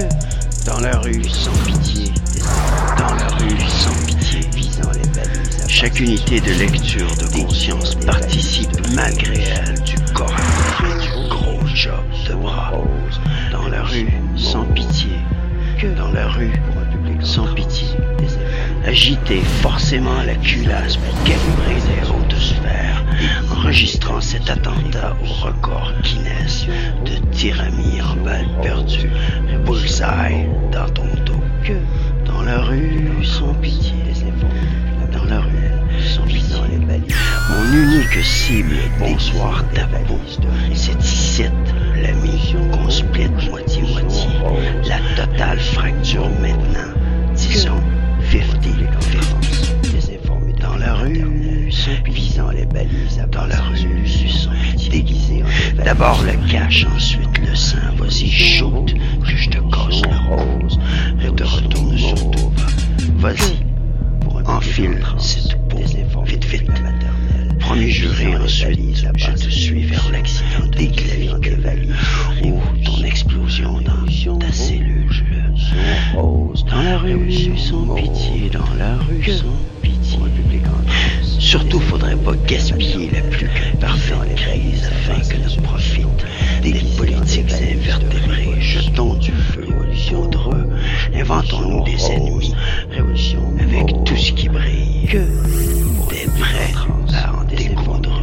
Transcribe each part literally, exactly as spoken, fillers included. que dans la rue sans pitié, dans la rue sans pitié, visant les balises. Chaque unité de lecture de conscience participe malgré elle du corps à corps du gros job de bras. Dans la rue sans pitié, que dans la rue sans pitié, agiter forcément la culasse pour calibrer les hautes sphères, enregistrant cet attentat au record Guinness de tyrannie en balle perdue, bullseye dans ton dos. Que dans la rue sans pitié, dans la rue sans pitié, mon unique cible, bonsoir ta peau, c'est ici l'ami qu'on split moitié-moitié, la totale fracture maintenant, disons cinquante, cinquante, dans la rue, visant les balises, dans la rue, déguisé. D'abord le cache, ensuite le sang. Vas-y, shoot, que je te casse la rose. Je te retourne sur toi. Vas-y, enfile cette peau, vite, vite. Premier juré, ensuite, je te suis vers l'accident des clavicules ou ton explosion dans ta cellule. Dans la rue sans pitié, dans la rue sans pitié. Surtout faudrait pas gaspiller la plus parfaite crise afin que ne profitent des politiques invertébrés. Jetons du feu contre eux, inventons-nous des ennemis avec tout ce qui brille, des prêtres à en découdre,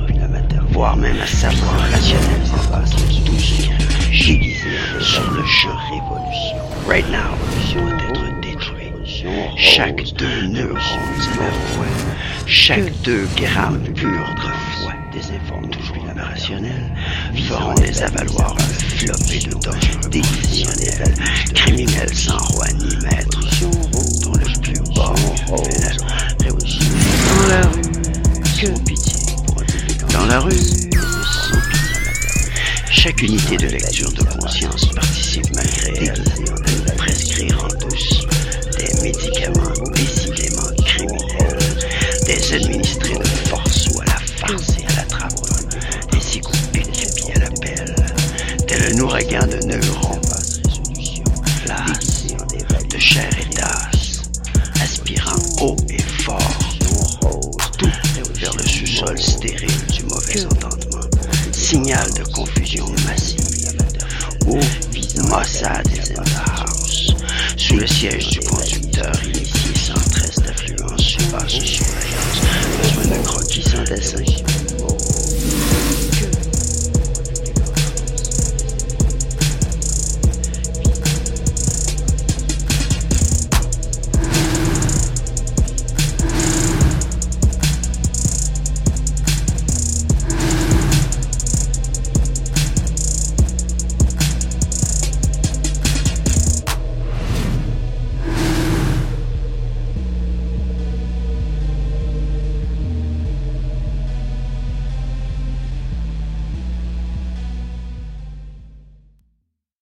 voire même à savoir rationnellement tout ce qui réfléchit sur le jeu révolution. Right now, doit être détruit. Chaque deux neurones à la fois, chaque deux grammes purs de foi, des efforts toujours opérationnels, feront des avaloirs à flopper de dons décisionnels, criminels sans roi ni maître, dont le plus bon rôle. Dans la rue, sans pitié. Dans la rue, sans pitié. Chaque unité de lecture de conscience participe malgré